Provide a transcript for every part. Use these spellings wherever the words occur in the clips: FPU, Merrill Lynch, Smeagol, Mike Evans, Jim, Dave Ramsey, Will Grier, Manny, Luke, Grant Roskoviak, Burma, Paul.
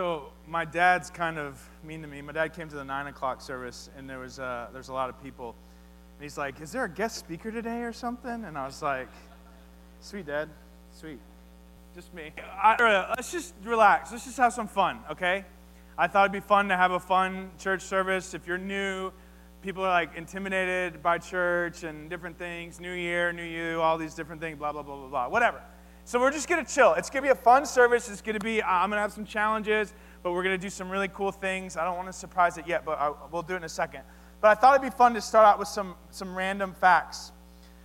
So my dad's kind of mean to me. My dad came to the 9 o'clock service, and there's a lot of people. And he's like, "Is there a guest speaker today or something?" And I was like, "Sweet, Dad, sweet, just me. Let's just relax. Let's just have some fun, okay?" I thought it'd be fun to have a fun church service. If you're new, people are like intimidated by church and different things. New year, new you, all these different things. Blah blah blah blah blah. Whatever. So we're just going to chill. It's going to be a fun service. It's going to be, I'm going to have some challenges, but we're going to do some really cool things. I don't want to surprise it yet, but we'll do it in a second. But I thought it'd be fun to start out with some random facts,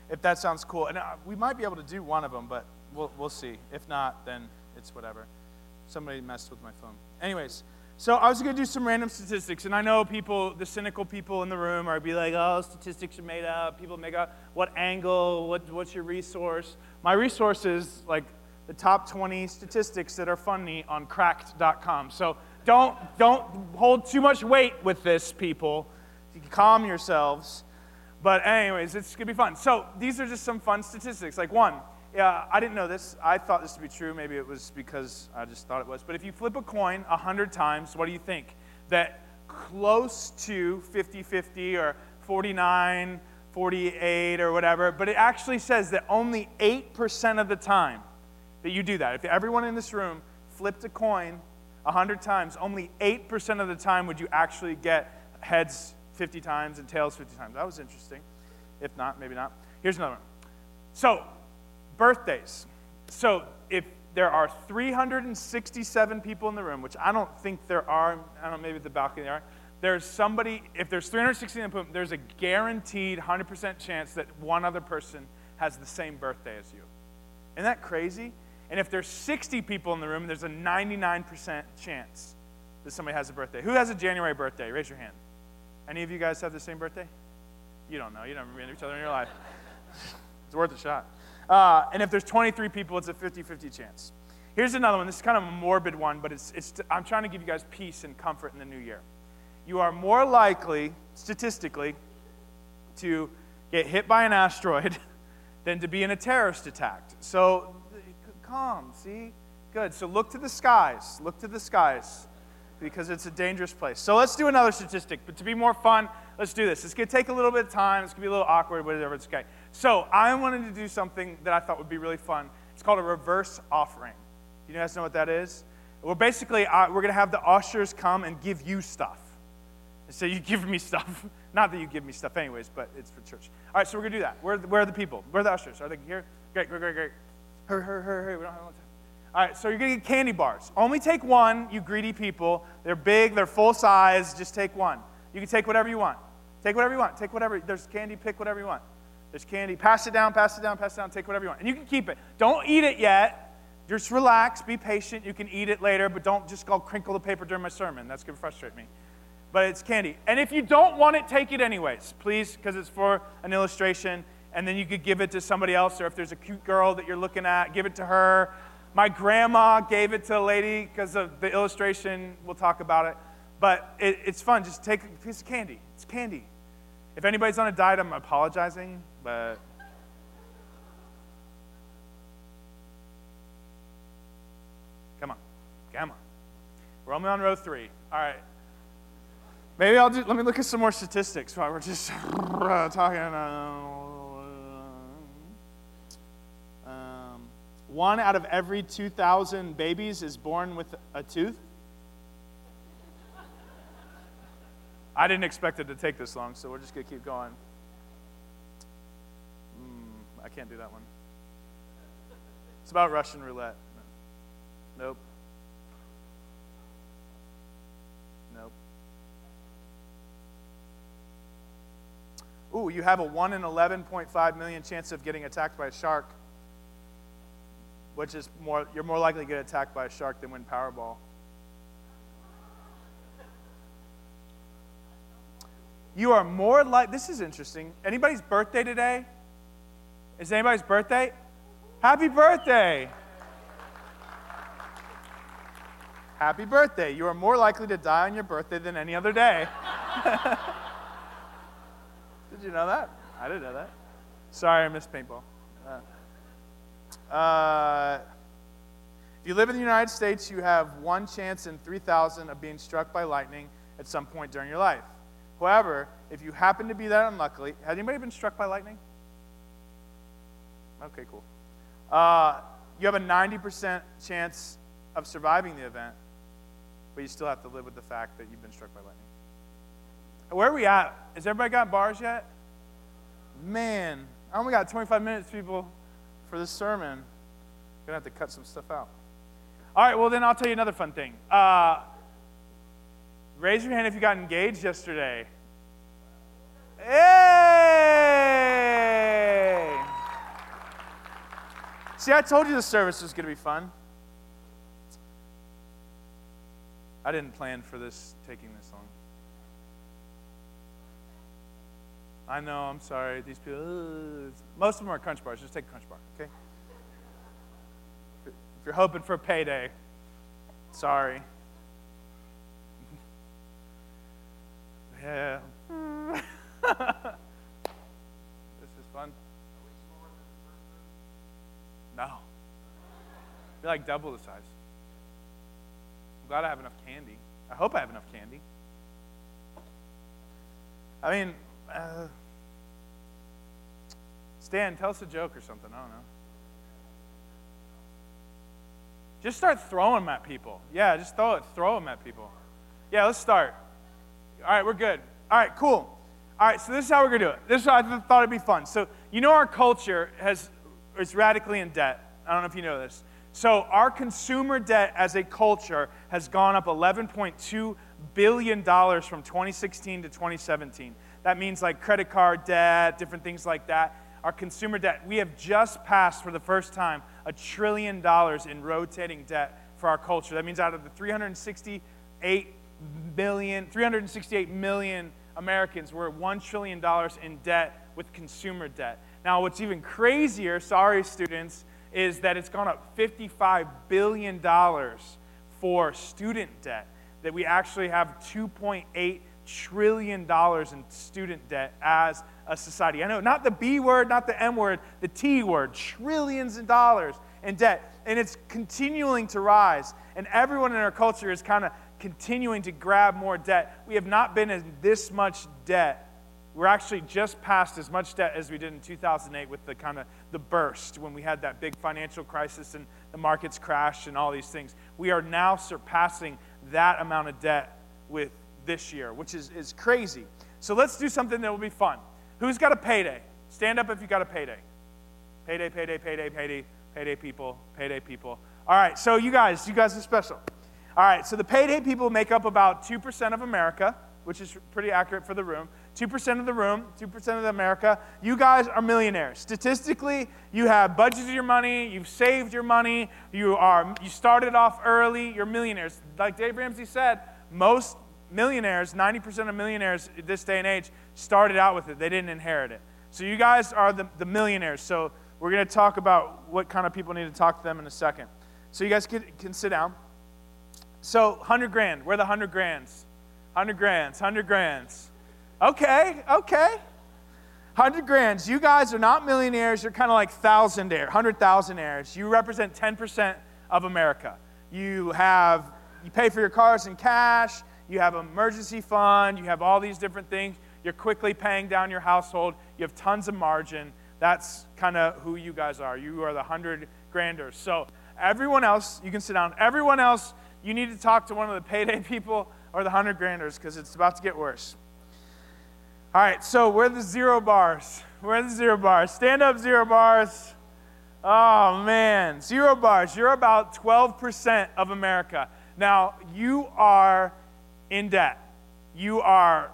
if that sounds cool. And we might be able to do one of them, but we'll see. If not, then it's whatever. Somebody messed with my phone. Anyways, so I was going to do some random statistics. And I know people, the cynical people in the room are be like, "Oh, statistics are made up. People make up. What angle? What's your resource?" My resource is like the top 20 statistics that are funny on cracked.com. So don't hold too much weight with this, people. You can calm yourselves. But anyways, it's going to be fun. So these are just some fun statistics. Like one, I didn't know this. I thought this to be true. Maybe it was because I just thought it was. But if you flip a coin 100 times, what do you think? That close to 50-50 or 49 48 or whatever, but it actually says that only 8% of the time that you do that. If everyone in this room flipped a coin 100 times, only 8% of the time would you actually get heads 50 times and tails 50 times. That was interesting. If not, maybe not. Here's another one. So, birthdays. So, if there are 367 people in the room, which I don't think there are, I don't know, maybe at the balcony there are, there's somebody, if there's 369, there's a guaranteed 100% chance that one other person has the same birthday as you. Isn't that crazy? And if there's 60 people in the room, there's a 99% chance that somebody has a birthday. Who has a January birthday? Raise your hand. Any of you guys have the same birthday? You don't know. You don't remember each other in your life. It's worth a shot. And if there's 23 people, it's a 50-50 chance. Here's another one. This is kind of a morbid one, but I'm trying to give you guys peace and comfort in the new year. You are more likely, statistically, to get hit by an asteroid than to be in a terrorist attack. So, calm, see? Good. So look to the skies. Look to the skies because it's a dangerous place. So let's do another statistic. But to be more fun, let's do this. It's going to take a little bit of time. It's going to be a little awkward, whatever. It's okay. So I wanted to do something that I thought would be really fun. It's called a reverse offering. You guys know what that is? Well, basically, we're going to have the ushers come and give you stuff. So you give me stuff. Not that you give me stuff anyways, but it's for church. All right, so we're going to do that. Where are the people? Where are the ushers? Are they here? Great. Hurry. We don't have a lot of time. All right, so you're going to get candy bars. Only take one, you greedy people. They're big. They're full size. Just take one. You can take whatever you want. There's candy. Pick whatever you want. There's candy. Pass it down. Take whatever you want. And you can keep it. Don't eat it yet. Just relax. Be patient. You can eat it later, but don't just go crinkle the paper during my sermon. That's going to frustrate me. But it's candy. And if you don't want it, take it anyways, please, because it's for an illustration. And then you could give it to somebody else, or if there's a cute girl that you're looking at, give it to her. My grandma gave it to a lady because of the illustration. We'll talk about it. But it's fun. Just take a piece of candy. It's candy. If anybody's on a diet, I'm apologizing, but... Come on. We're only on row 3. All right. Maybe I'll do, let me look at some more statistics while we're just talking. One out of every 2,000 babies is born with a tooth. I didn't expect it to take this long, so we're just going to keep going. I can't do that one. It's about Russian roulette. Nope. Ooh, you have a 1 in 11.5 million chance of getting attacked by a shark, which is more, you're more likely to get attacked by a shark than win Powerball. You are more likely, this is interesting. Anybody's birthday today? Is anybody's birthday? Happy birthday! Happy birthday. You are more likely to die on your birthday than any other day. Did you know that? I didn't know that. Sorry, I missed paintball. If you live in the United States, you have one chance in 3,000 of being struck by lightning at some point during your life. However, if you happen to be that unlucky, has anybody been struck by lightning? Okay, cool. You have a 90% chance of surviving the event, but you still have to live with the fact that you've been struck by lightning. Where are we at? Has everybody got bars yet? Man, I only got 25 minutes, people, for this sermon. I'm going to have to cut some stuff out. All right, well, then I'll tell you another fun thing. Raise your hand if you got engaged yesterday. Hey! See, I told you the service was going to be fun. I didn't plan for this taking this long. I know, I'm sorry. These people, most of them are Crunch Bars. Just take a Crunch Bar, okay? If you're hoping for a payday, sorry. Yeah. This is fun. No. You're like double the size. I'm glad I have enough candy. I hope I have enough candy. I mean, Stan, tell us a joke or something. I don't know. Just start throwing them at people. Yeah, just throw it. Throw them at people. Yeah, let's start. All right, we're good. All right, cool. All right, so this is how we're going to do it. This is how I thought it'd be fun. So, you know, our culture is radically in debt. I don't know if you know this. So, our consumer debt as a culture has gone up $11.2 billion from 2016 to 2017. That means like credit card debt, different things like that. Our consumer debt, we have just passed for the first time $1 trillion in rotating debt for our culture. That means out of the 368 million Americans, we're at $1 trillion in debt with consumer debt. Now, what's even crazier, sorry students, is that it's gone up $55 billion for student debt, that we actually have $2.8 trillion in student debt as a society. I know, not the B word, not the M word, the T word, trillions of dollars in debt. And it's continuing to rise. And everyone in our culture is kind of continuing to grab more debt. We have not been in this much debt. We're actually just past as much debt as we did in 2008 with the kind of the burst when we had that big financial crisis and the markets crashed and all these things. We are now surpassing that amount of debt with this year, which is crazy. So let's do something that will be fun. Who's got a payday? Stand up if you got a payday. Payday, payday, payday, payday, payday people, payday people. All right, so you guys are special. All right, so the payday people make up about 2% of America, which is pretty accurate for the room. 2% of the room, 2% of America. You guys are millionaires. Statistically, you have budgeted your money, you've saved your money, you started off early, you're millionaires. Like Dave Ramsey said, most millionaires, 90% of millionaires at this day and age, started out with it. They didn't inherit it. So you guys are the millionaires. So we're going to talk about what kind of people need to talk to them in a second. So you guys can sit down. So 100 grand, where are the 100 grands? 100 grands, 100 grands. Okay. 100 grands. You guys are not millionaires. You're kind of like thousandaires, 100,000aires. You represent 10% of America. You pay for your cars in cash. You have an emergency fund. You have all these different things. You're quickly paying down your household. You have tons of margin. That's kind of who you guys are. You are the 100 granders. So everyone else, you can sit down. Everyone else, you need to talk to one of the payday people or the 100 granders because it's about to get worse. All right, so where are the zero bars? Where are the zero bars? Stand up, zero bars. Oh, man. Zero bars. You're about 12% of America. Now, you are in debt. You are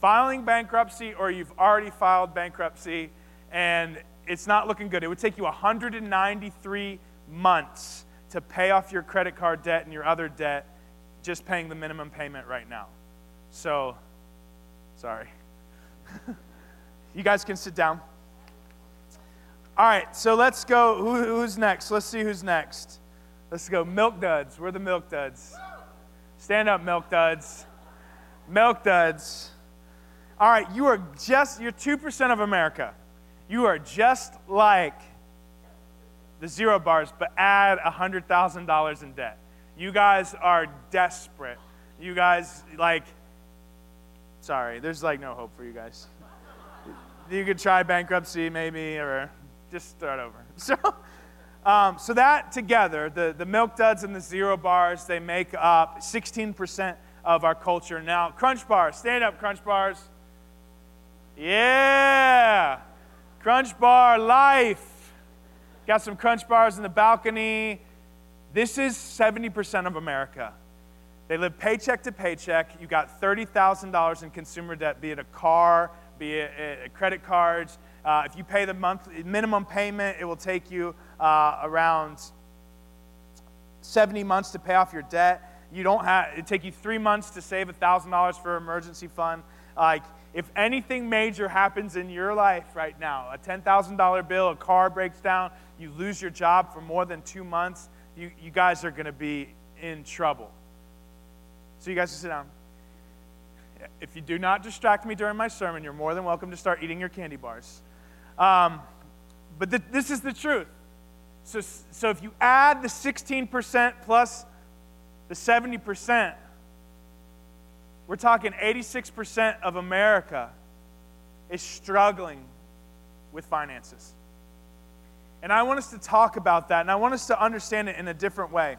filing bankruptcy or you've already filed bankruptcy, and it's not looking good. It would take you 193 months to pay off your credit card debt and your other debt, just paying the minimum payment right now. So, sorry. You guys can sit down. All right, so let's go. Who's next? Let's see who's next. Let's go. Milk duds. We're the milk duds. Stand up, milk duds. Milk duds. All right, you're 2% of America. You are just like the zero bars, but add $100,000 in debt. You guys are desperate. You guys, like, sorry, there's like no hope for you guys. You could try bankruptcy maybe, or just start over. So that together, the milk duds and the zero bars, they make up 16% of our culture. Now, Crunch Bars, stand up, Crunch Bars. Yeah, Crunch Bar life. Got some Crunch Bars in the balcony. This is 70% of America. They live paycheck to paycheck. You got $30,000 in consumer debt, be it a car, be it credit cards. If you pay the monthly minimum payment, it will take you around 70 months to pay off your debt. You don't have it take you 3 months to save $1,000 for emergency fund. Like if anything major happens in your life right now, a $10,000 bill, a car breaks down, you lose your job for more than 2 months, you guys are going to be in trouble. So you guys just sit down. If you do not distract me during my sermon, you're more than welcome to start eating your candy bars. But this is the truth. So if you add the 16% plus the 70%, we're talking 86% of America is struggling with finances. And I want us to talk about that, and I want us to understand it in a different way.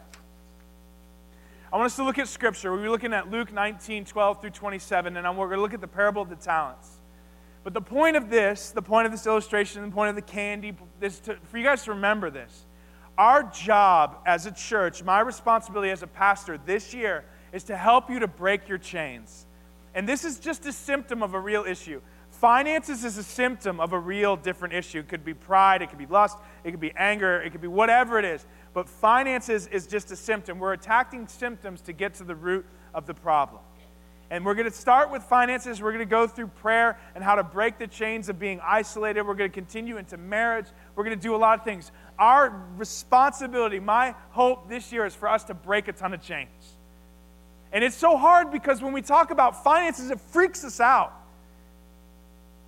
I want us to look at Scripture. We're looking at Luke 19:12-27, and we're going to look at the parable of the talents. But the point of this, illustration, the point of the candy, for you guys to remember this, our job as a church, my responsibility as a pastor this year is to help you to break your chains. And this is just a symptom of a real issue. Finances is a symptom of a real different issue. It could be pride, it could be lust, it could be anger, it could be whatever it is. But finances is just a symptom. We're attacking symptoms to get to the root of the problem. And we're going to start with finances. We're going to go through prayer and how to break the chains of being isolated. We're going to continue into marriage. We're going to do a lot of things. Our responsibility, my hope this year is for us to break a ton of chains. And it's so hard because when we talk about finances, it freaks us out.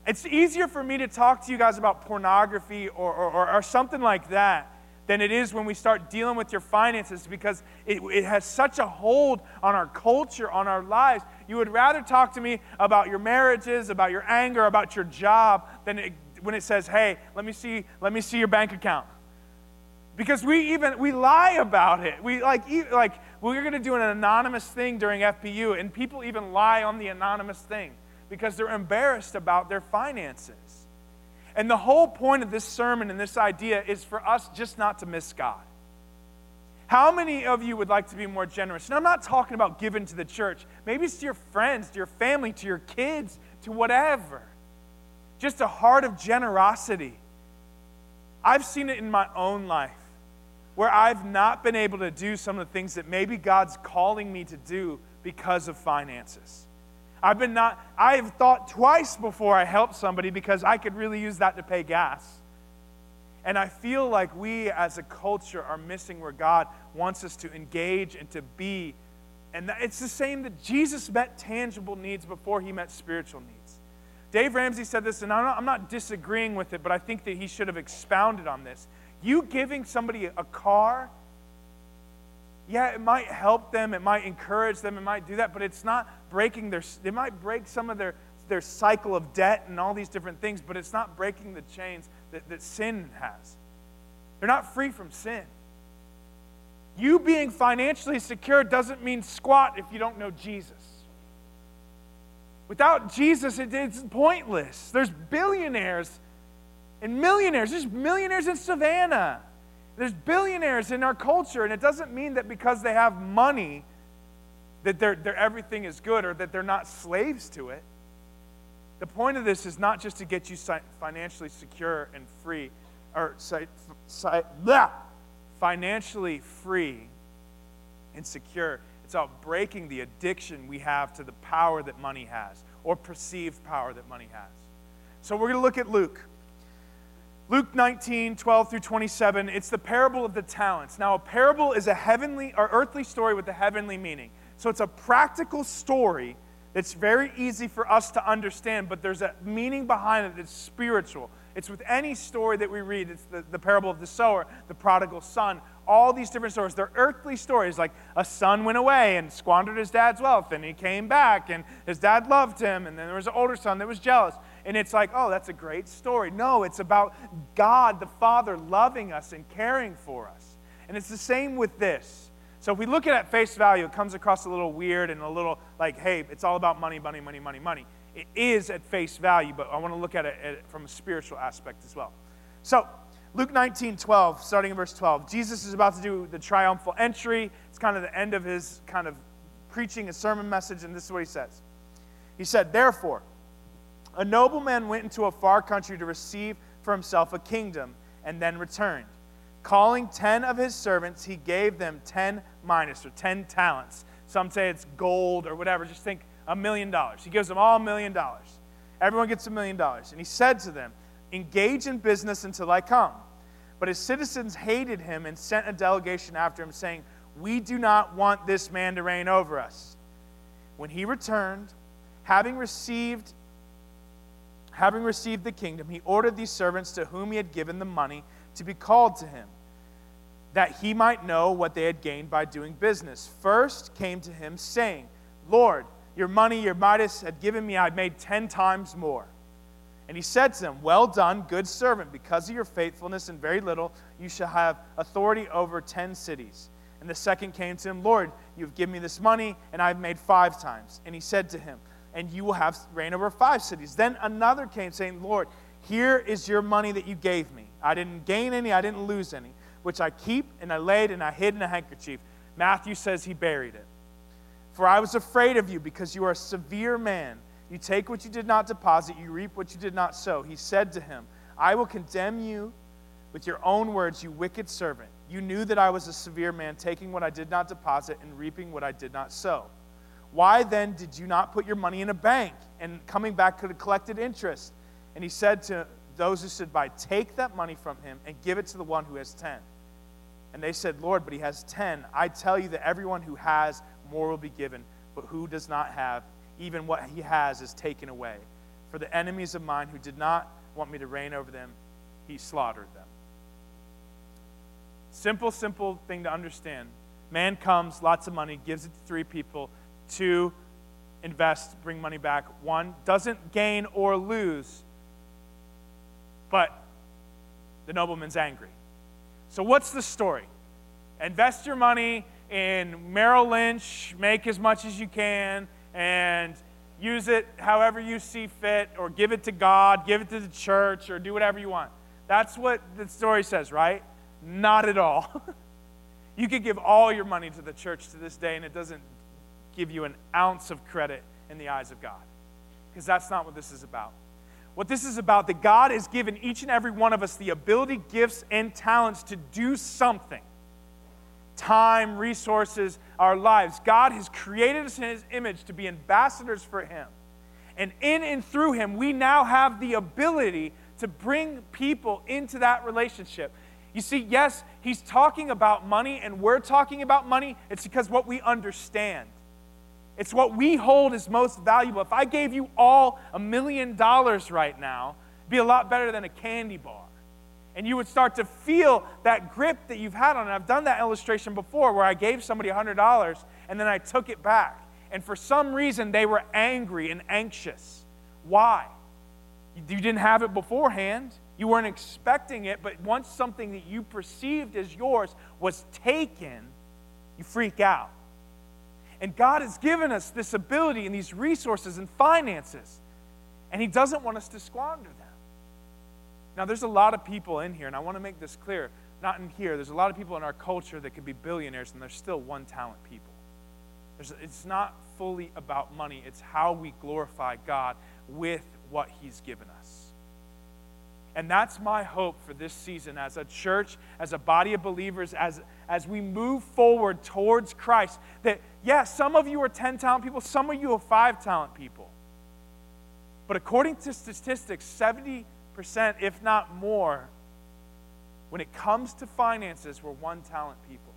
It's easier for me to talk to you guys about pornography or something like that than it is when we start dealing with your finances because it has such a hold on our culture, on our lives. You would rather talk to me about your marriages, about your anger, about your job than when it says, hey, let me see your bank account. Because we lie about it. We're going to do an anonymous thing during FPU, and people even lie on the anonymous thing because they're embarrassed about their finances. And the whole point of this sermon and this idea is for us just not to miss God. How many of you would like to be more generous? And I'm not talking about giving to the church. Maybe it's to your friends, to your family, to your kids, to whatever. Just a heart of generosity. I've seen it in my own life where I've not been able to do some of the things that maybe God's calling me to do because of finances. I've thought twice before I helped somebody because I could really use that to pay gas. And I feel like we as a culture are missing where God wants us to engage and to be. And it's the same that Jesus met tangible needs before he met spiritual needs. Dave Ramsey said this, and I'm not disagreeing with it, but I think that he should have expounded on this. You giving somebody a car, yeah, it might help them, it might encourage them, it might do that, but it's not breaking it might break some of their cycle of debt and all these different things, but it's not breaking the chains that sin has. They're not free from sin. You being financially secure doesn't mean squat if you don't know Jesus. Without Jesus, it's pointless. There's billionaires and millionaires. There's millionaires in Savannah. There's billionaires in our culture, and it doesn't mean that because they have money that their everything is good or that they're not slaves to it. The point of this is not just to get you financially secure and free, or financially free and secure. It's about breaking the addiction we have to the power that money has, or perceived power that money has. So we're going to look at Luke. Luke 19:12-27, it's the parable of the talents. Now, a parable is a heavenly or earthly story with a heavenly meaning. So it's a practical story that's very easy for us to understand, but there's a meaning behind it that's spiritual. It's with any story that we read. It's the parable of the sower, the prodigal son, all these different stories. They're earthly stories, like a son went away and squandered his dad's wealth, and he came back, and his dad loved him, and then there was an older son that was jealous. And it's like, oh, that's a great story. No, it's about God the Father loving us and caring for us. And it's the same with this. So if we look at it at face value, it comes across a little weird and a little like, hey, it's all about money, money, money, money, money. It is at face value, but I want to look at it from a spiritual aspect as well. So Luke 19:12, starting in verse 12. Jesus is about to do the triumphal entry. It's kind of the end of his kind of preaching a sermon message, and this is what he says. He said, "Therefore, a nobleman went into a far country to receive for himself a kingdom and then returned. Calling 10 of his servants, he gave them 10 minas, or 10 talents. Some say it's gold or whatever. Just think $1 million. He gives them all $1 million. Everyone gets $1 million. And he said to them, engage in business until I come. But his citizens hated him and sent a delegation after him, saying, we do not want this man to reign over us. When he returned, having received the kingdom, he ordered these servants to whom he had given the money to be called to him, that he might know what they had gained by doing business. First came to him, saying, Lord, your money, your Midas, had given me, I made 10 times more. And he said to them, well done, good servant. Because of your faithfulness in very little, you shall have authority over 10 cities. And the second came to him, Lord, you have given me this money, and I have made 5 times. And he said to him, and you will have reign over 5 cities. Then another came, saying, Lord, here is your money that you gave me. I didn't gain any, I didn't lose any, which I keep, and I laid, and I hid in a handkerchief. Matthew says he buried it. For I was afraid of you, because you are a severe man. You take what you did not deposit, you reap what you did not sow. He said to him, I will condemn you with your own words, you wicked servant. You knew that I was a severe man, taking what I did not deposit and reaping what I did not sow. Why then did you not put your money in a bank, and coming back could have collected interest? And he said to those who stood by, take that money from him and give it to the one who has 10. And they said, Lord, but he has 10. I tell you that everyone who has more will be given, but who does not have, even what he has is taken away. For the enemies of mine who did not want me to reign over them, he slaughtered them." Simple, simple thing to understand. Man comes, lots of money, gives it to 3 people, 2 invest, bring money back. 1 doesn't gain or lose, but the nobleman's angry. So what's the story? Invest your money in Merrill Lynch, make as much as you can, and use it however you see fit, or give it to God, give it to the church, or do whatever you want. That's what the story says, right? Not at all. You could give all your money to the church to this day, and it doesn't give you an ounce of credit in the eyes of God, because that's not what this is about. What this is about, that God has given each and every one of us the ability, gifts, and talents to do something. Time, resources, our lives. God has created us in his image to be ambassadors for him. And in and through him, we now have the ability to bring people into that relationship. You see, yes, he's talking about money and we're talking about money. It's because what we understand. It's what we hold is most valuable. If I gave you all $1 million right now, it'd be a lot better than a candy bar. And you would start to feel that grip that you've had on it. I've done that illustration before where I gave somebody $100 and then I took it back. And for some reason, they were angry and anxious. Why? You didn't have it beforehand. You weren't expecting it. But once something that you perceived as yours was taken, you freak out. And God has given us this ability and these resources and finances. And he doesn't want us to squander them. Now, there's a lot of people in here, and I want to make this clear. Not in here. There's a lot of people in our culture that could be billionaires, and they're still one-talent people. It's not fully about money. It's how we glorify God with what he's given us. And that's my hope for this season as a church, as a body of believers, as we move forward towards Christ. That, yes, some of you are 10-talent people. Some of you are 5-talent people. But according to statistics, 70%, if not more, when it comes to finances, we're 1-talent people.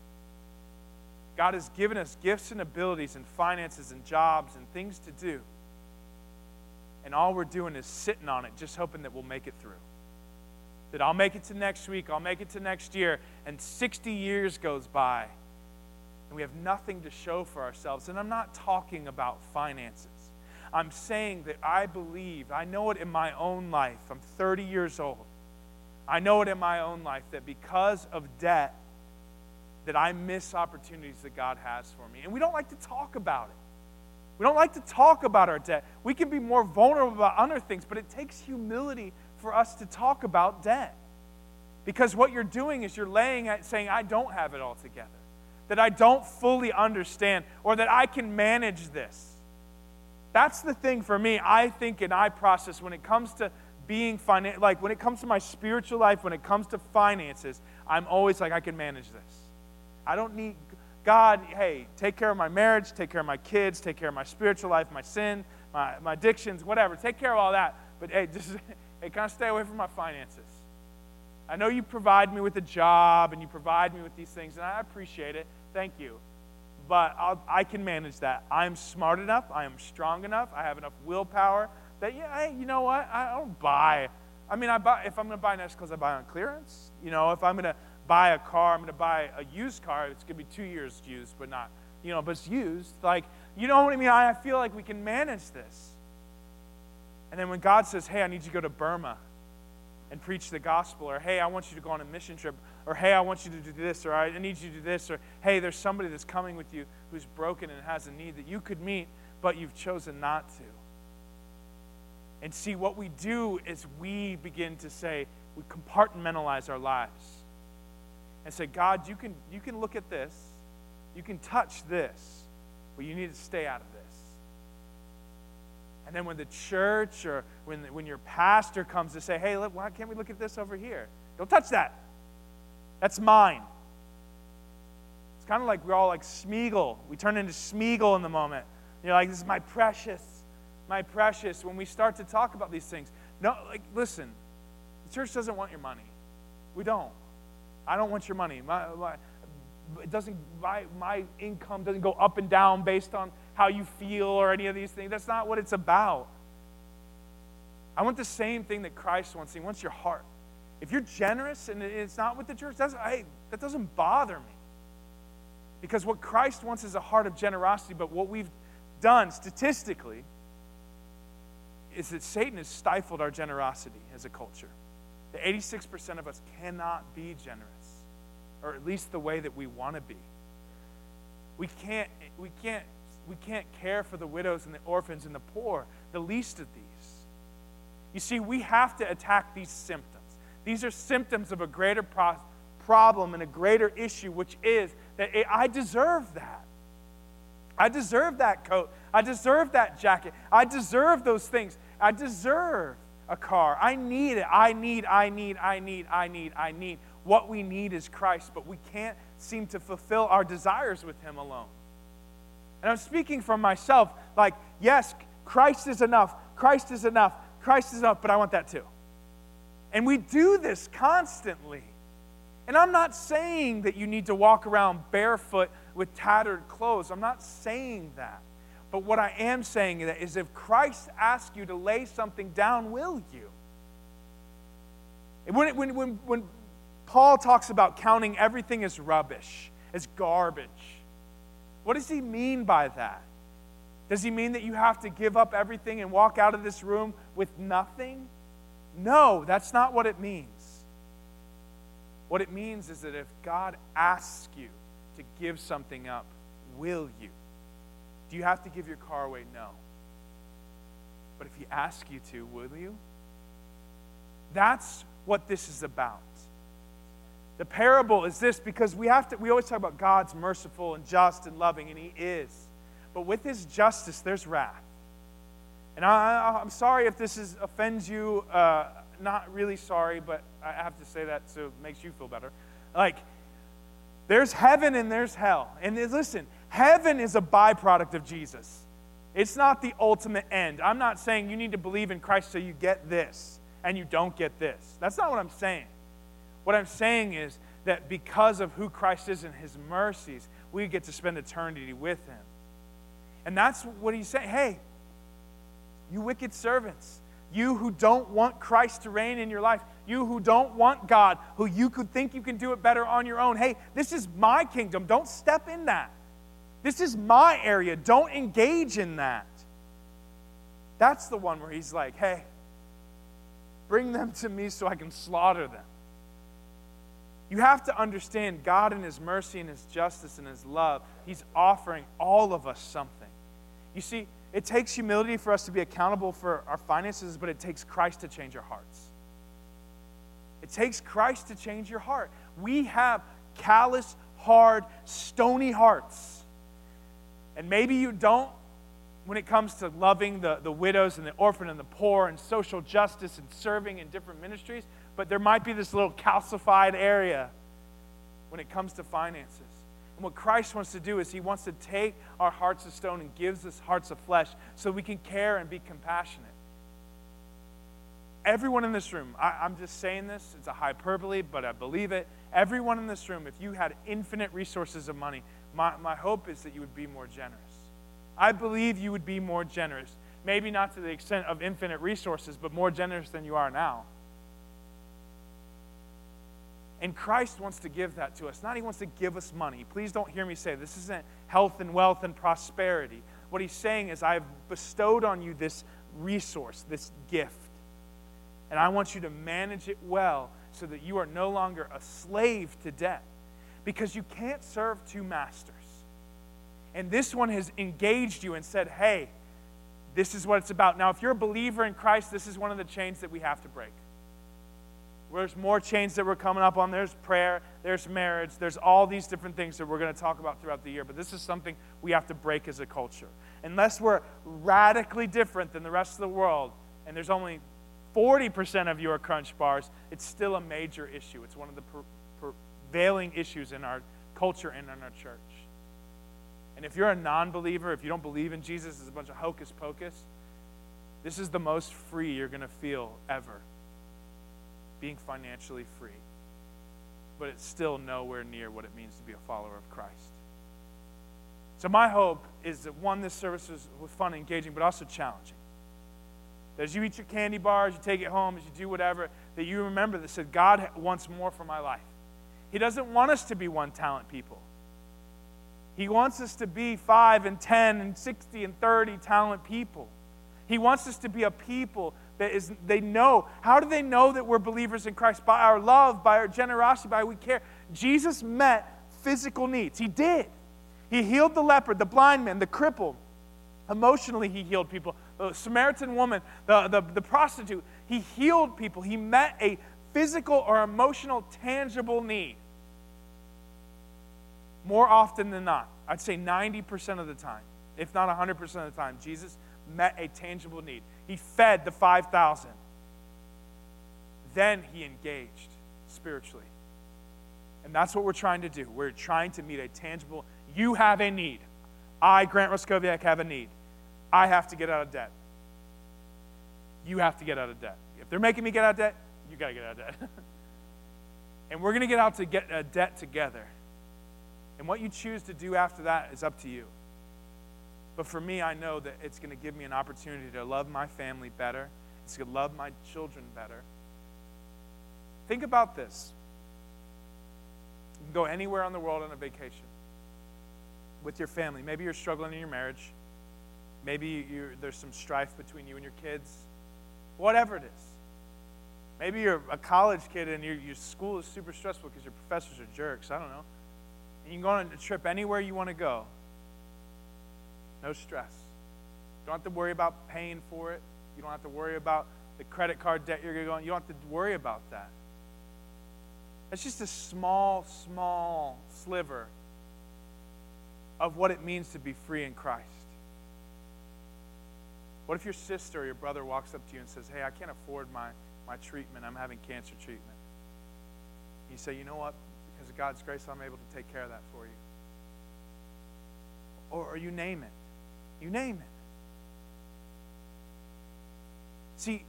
God has given us gifts and abilities and finances and jobs and things to do. And all we're doing is sitting on it, just hoping that we'll make it through. that I'll make it to next week, I'll make it to next year, and 60 years goes by, and we have nothing to show for ourselves. And I'm not talking about finances. I'm saying that I believe, I know it in my own life. I'm 30 years old. I know it in my own life that because of debt, that I miss opportunities that God has for me. And we don't like to talk about it. We don't like to talk about our debt. We can be more vulnerable about other things, but it takes humility for us to talk about debt. Because what you're doing is you're laying at saying, I don't have it all together, that I don't fully understand, or that I can manage this. That's the thing for me, I think, and I process when it comes to being financial, like when it comes to my spiritual life, when it comes to finances, I'm always like, I can manage this. I don't need God, hey, take care of my marriage, take care of my kids, take care of my spiritual life, my sin, my addictions, whatever. Take care of all that. But hey, just hey, kind of stay away from my finances. I know you provide me with a job and you provide me with these things, and I appreciate it. Thank you. But I can manage that. I'm smart enough. I am strong enough. I have enough willpower that, yeah, hey, you know what? I don't buy. I mean, I buy if I'm going to buy nice clothes, I buy on clearance. You know, if I'm going to buy a car, I'm going to buy a used car. It's going to be 2 years used, but not, you know, but it's used. Like, you know what I mean? I feel like we can manage this. And then when God says, hey, I need you to go to Burma and preach the gospel, or hey, I want you to go on a mission trip, or hey, I want you to do this, or I need you to do this, or hey, there's somebody that's coming with you who's broken and has a need that you could meet, but you've chosen not to. And see, what we do is we begin to say, we compartmentalize our lives. And say, God, you can look at this, you can touch this, but you need to stay out of this. And then when the church or when your pastor comes to say, hey, look, why can't we look at this over here? Don't touch that. That's mine. It's kind of like we're all like Smeagol. We turn into Smeagol in the moment. You're like, this is my precious, my precious. When we start to talk about these things, no, like listen, the church doesn't want your money. We don't. I don't want your money. My income doesn't go up and down based on how you feel or any of these things. That's not what it's about. I want the same thing that Christ wants. He wants your heart. If you're generous and it's not with the church, that doesn't bother me. Because what Christ wants is a heart of generosity. But what we've done statistically is that Satan has stifled our generosity as a culture. That 86% of us cannot be generous, or at least the way that we want to be. We can't care for the widows and the orphans and the poor, the least of these. You see, we have to attack these symptoms. These are symptoms of a greater problem and a greater issue, which is that I deserve that. I deserve that coat. I deserve that jacket. I deserve those things. I deserve a car. I need it. I need. What we need is Christ, but we can't seem to fulfill our desires with Him alone. And I'm speaking for myself, like, yes, Christ is enough, but I want that too. And we do this constantly. And I'm not saying that you need to walk around barefoot with tattered clothes. I'm not saying that. But what I am saying is if Christ asks you to lay something down, will you? When Paul talks about counting everything as rubbish, as garbage, what does he mean by that? Does he mean that you have to give up everything and walk out of this room with nothing? No, that's not what it means. What it means is that if God asks you to give something up, will you? Do you have to give your car away? No. But if He asks you to, will you? That's what this is about. The parable is this, because we always talk about God's merciful and just and loving, and He is. But with His justice, there's wrath. And I'm sorry if this offends you. Not really sorry, but I have to say that so it makes you feel better. Like, there's heaven and there's hell. And listen, heaven is a byproduct of Jesus. It's not the ultimate end. I'm not saying you need to believe in Christ so you get this and you don't get this. That's not what I'm saying. What I'm saying is that because of who Christ is and His mercies, we get to spend eternity with Him. And that's what He's saying. Hey, you wicked servants, You who don't want Christ to reign in your life, you who don't want God, who you could think you can do it better on your own. Hey, this is my kingdom. Don't step in that. This is my area. Don't engage in that. That's the one where he's like, hey, bring them to me so I can slaughter them. You have to understand God in his mercy and his justice and his love. He's offering all of us something. You see, it takes humility for us to be accountable for our finances, but it takes Christ to change our hearts. It takes Christ to change your heart. We have callous, hard, stony hearts. And maybe you don't when it comes to loving the widows and the orphan and the poor and social justice and serving in different ministries, but there might be this little calcified area when it comes to finances. And what Christ wants to do is he wants to take our hearts of stone and gives us hearts of flesh so we can care and be compassionate. Everyone in this room, I'm just saying this, it's a hyperbole, but I believe it. Everyone in this room, if you had infinite resources of money, my hope is that you would be more generous. I believe you would be more generous. Maybe not to the extent of infinite resources, but more generous than you are now. And Christ wants to give that to us. Not he wants to give us money. Please don't hear me say this isn't health and wealth and prosperity. What he's saying is I've bestowed on you this resource, this gift. And I want you to manage it well so that you are no longer a slave to debt. Because you can't serve two masters. And this one has engaged you and said, hey, this is what it's about. Now, if you're a believer in Christ, this is one of the chains that we have to break. There's more chains that we're coming up on. There's prayer. There's marriage. There's all these different things that we're going to talk about throughout the year. But this is something we have to break as a culture. Unless we're radically different than the rest of the world, and there's only 40% of you are crunch bars, it's still a major issue. It's one of the prevailing issues in our culture and in our church. And if you're a non-believer, if you don't believe in Jesus, it's a bunch of hocus pocus, this is the most free you're going to feel ever, being financially free. But it's still nowhere near what it means to be a follower of Christ. So my hope is that, one, this service was fun and engaging, but also challenging. As you eat your candy bars, you take it home, as you do whatever, that you remember that said, God wants more for my life. He doesn't want us to be one-talent people. He wants us to be 5 and 10 and 60 and 30 talent people. He wants us to be a people that is, they know. How do they know that we're believers in Christ? By our love, by our generosity, by we care. Jesus met physical needs. He did. He healed the leper, the blind man, the cripple. Emotionally, he healed people. The Samaritan woman, the prostitute, he healed people. He met a physical or emotional, tangible need. More often than not, I'd say 90% of the time, if not 100% of the time, Jesus met a tangible need. He fed the 5,000. Then he engaged spiritually. And that's what we're trying to do. We're trying to meet a tangible, you have a need. I, Grant Roskoviak, have a need. I have to get out of debt. You have to get out of debt. If they're making me get out of debt, you got to get out of debt. And we're going to get out to get debt together. And what you choose to do after that is up to you. But for me, I know that it's going to give me an opportunity to love my family better. It's going to love my children better. Think about this. You can go anywhere in the world on a vacation with your family. Maybe you're struggling in your marriage. Maybe there's some strife between you and your kids, whatever it is. Maybe you're a college kid and your school is super stressful because your professors are jerks. I don't know. And you can go on a trip anywhere you want to go. No stress. You don't have to worry about paying for it. You don't have to worry about the credit card debt you're going to go on. You don't have to worry about that. That's just a small, small sliver of what it means to be free in Christ. What if your sister or your brother walks up to you and says, hey, I can't afford my treatment. I'm having cancer treatment. And you say, you know what? Because of God's grace, I'm able to take care of that for you. Or you name it. You name it. See,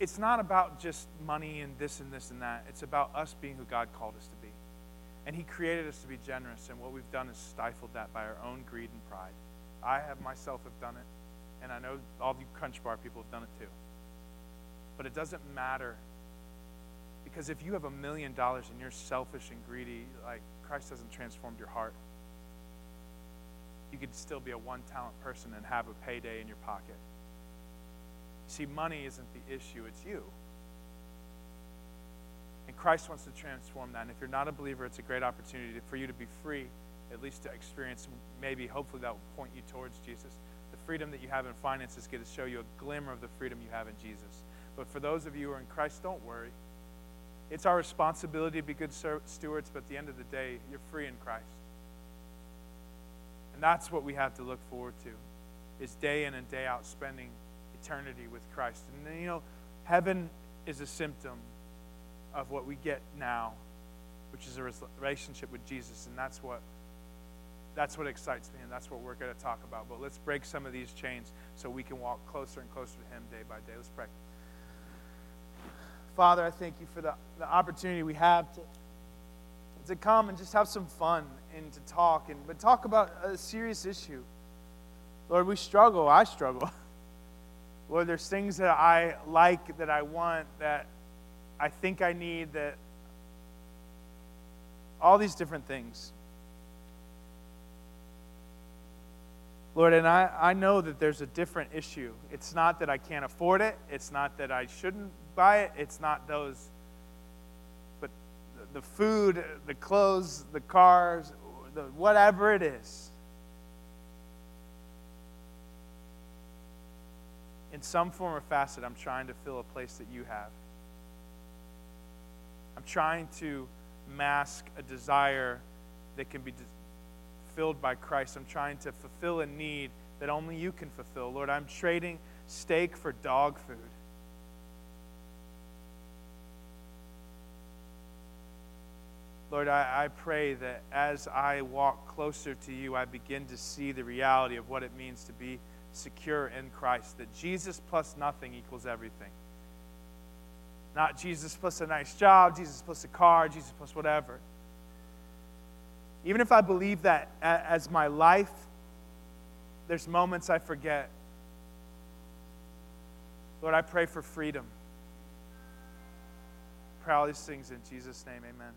it's not about just money and this and this and that. It's about us being who God called us to be. And he created us to be generous. And what we've done is stifled that by our own greed and pride. I myself have done it. And I know all you crunch bar people have done it too. But it doesn't matter. Because if you have $1 million and you're selfish and greedy, like, Christ hasn't transformed your heart. You could still be a one-talent person and have a payday in your pocket. See, money isn't the issue, it's you. And Christ wants to transform that. And if you're not a believer, it's a great opportunity for you to be free, at least to experience, maybe, hopefully that will point you towards Jesus. The freedom that you have in finances is going to show you a glimmer of the freedom you have in Jesus. But for those of you who are in Christ, don't worry. It's our responsibility to be good stewards, but at the end of the day, you're free in Christ. And that's what we have to look forward to, is day in and day out spending eternity with Christ. And, you know, heaven is a symptom of what we get now, which is a relationship with Jesus, and that's what excites me, and that's what we're going to talk about. But let's break some of these chains so we can walk closer and closer to Him day by day. Let's pray. Father, I thank you for the opportunity we have to come and just have some fun and to talk, but talk about a serious issue. Lord, we struggle. I struggle. Lord, there's things that I like, that I want, that I think I need, that all these different things. Lord, and I know that there's a different issue. It's not that I can't afford it. It's not that I shouldn't buy it. It's not those. But the food, the clothes, the cars, the whatever it is. In some form or facet, I'm trying to fill a place that you have. I'm trying to mask a desire that can be filled by Christ. I'm trying to fulfill a need that only you can fulfill. Lord, I'm trading steak for dog food. Lord, I pray that as I walk closer to you, I begin to see the reality of what it means to be secure in Christ, that Jesus plus nothing equals everything. Not Jesus plus a nice job, Jesus plus a car, Jesus plus whatever. Even if I believe that as my life, there's moments I forget. Lord, I pray for freedom. I pray all these things in Jesus' name, amen.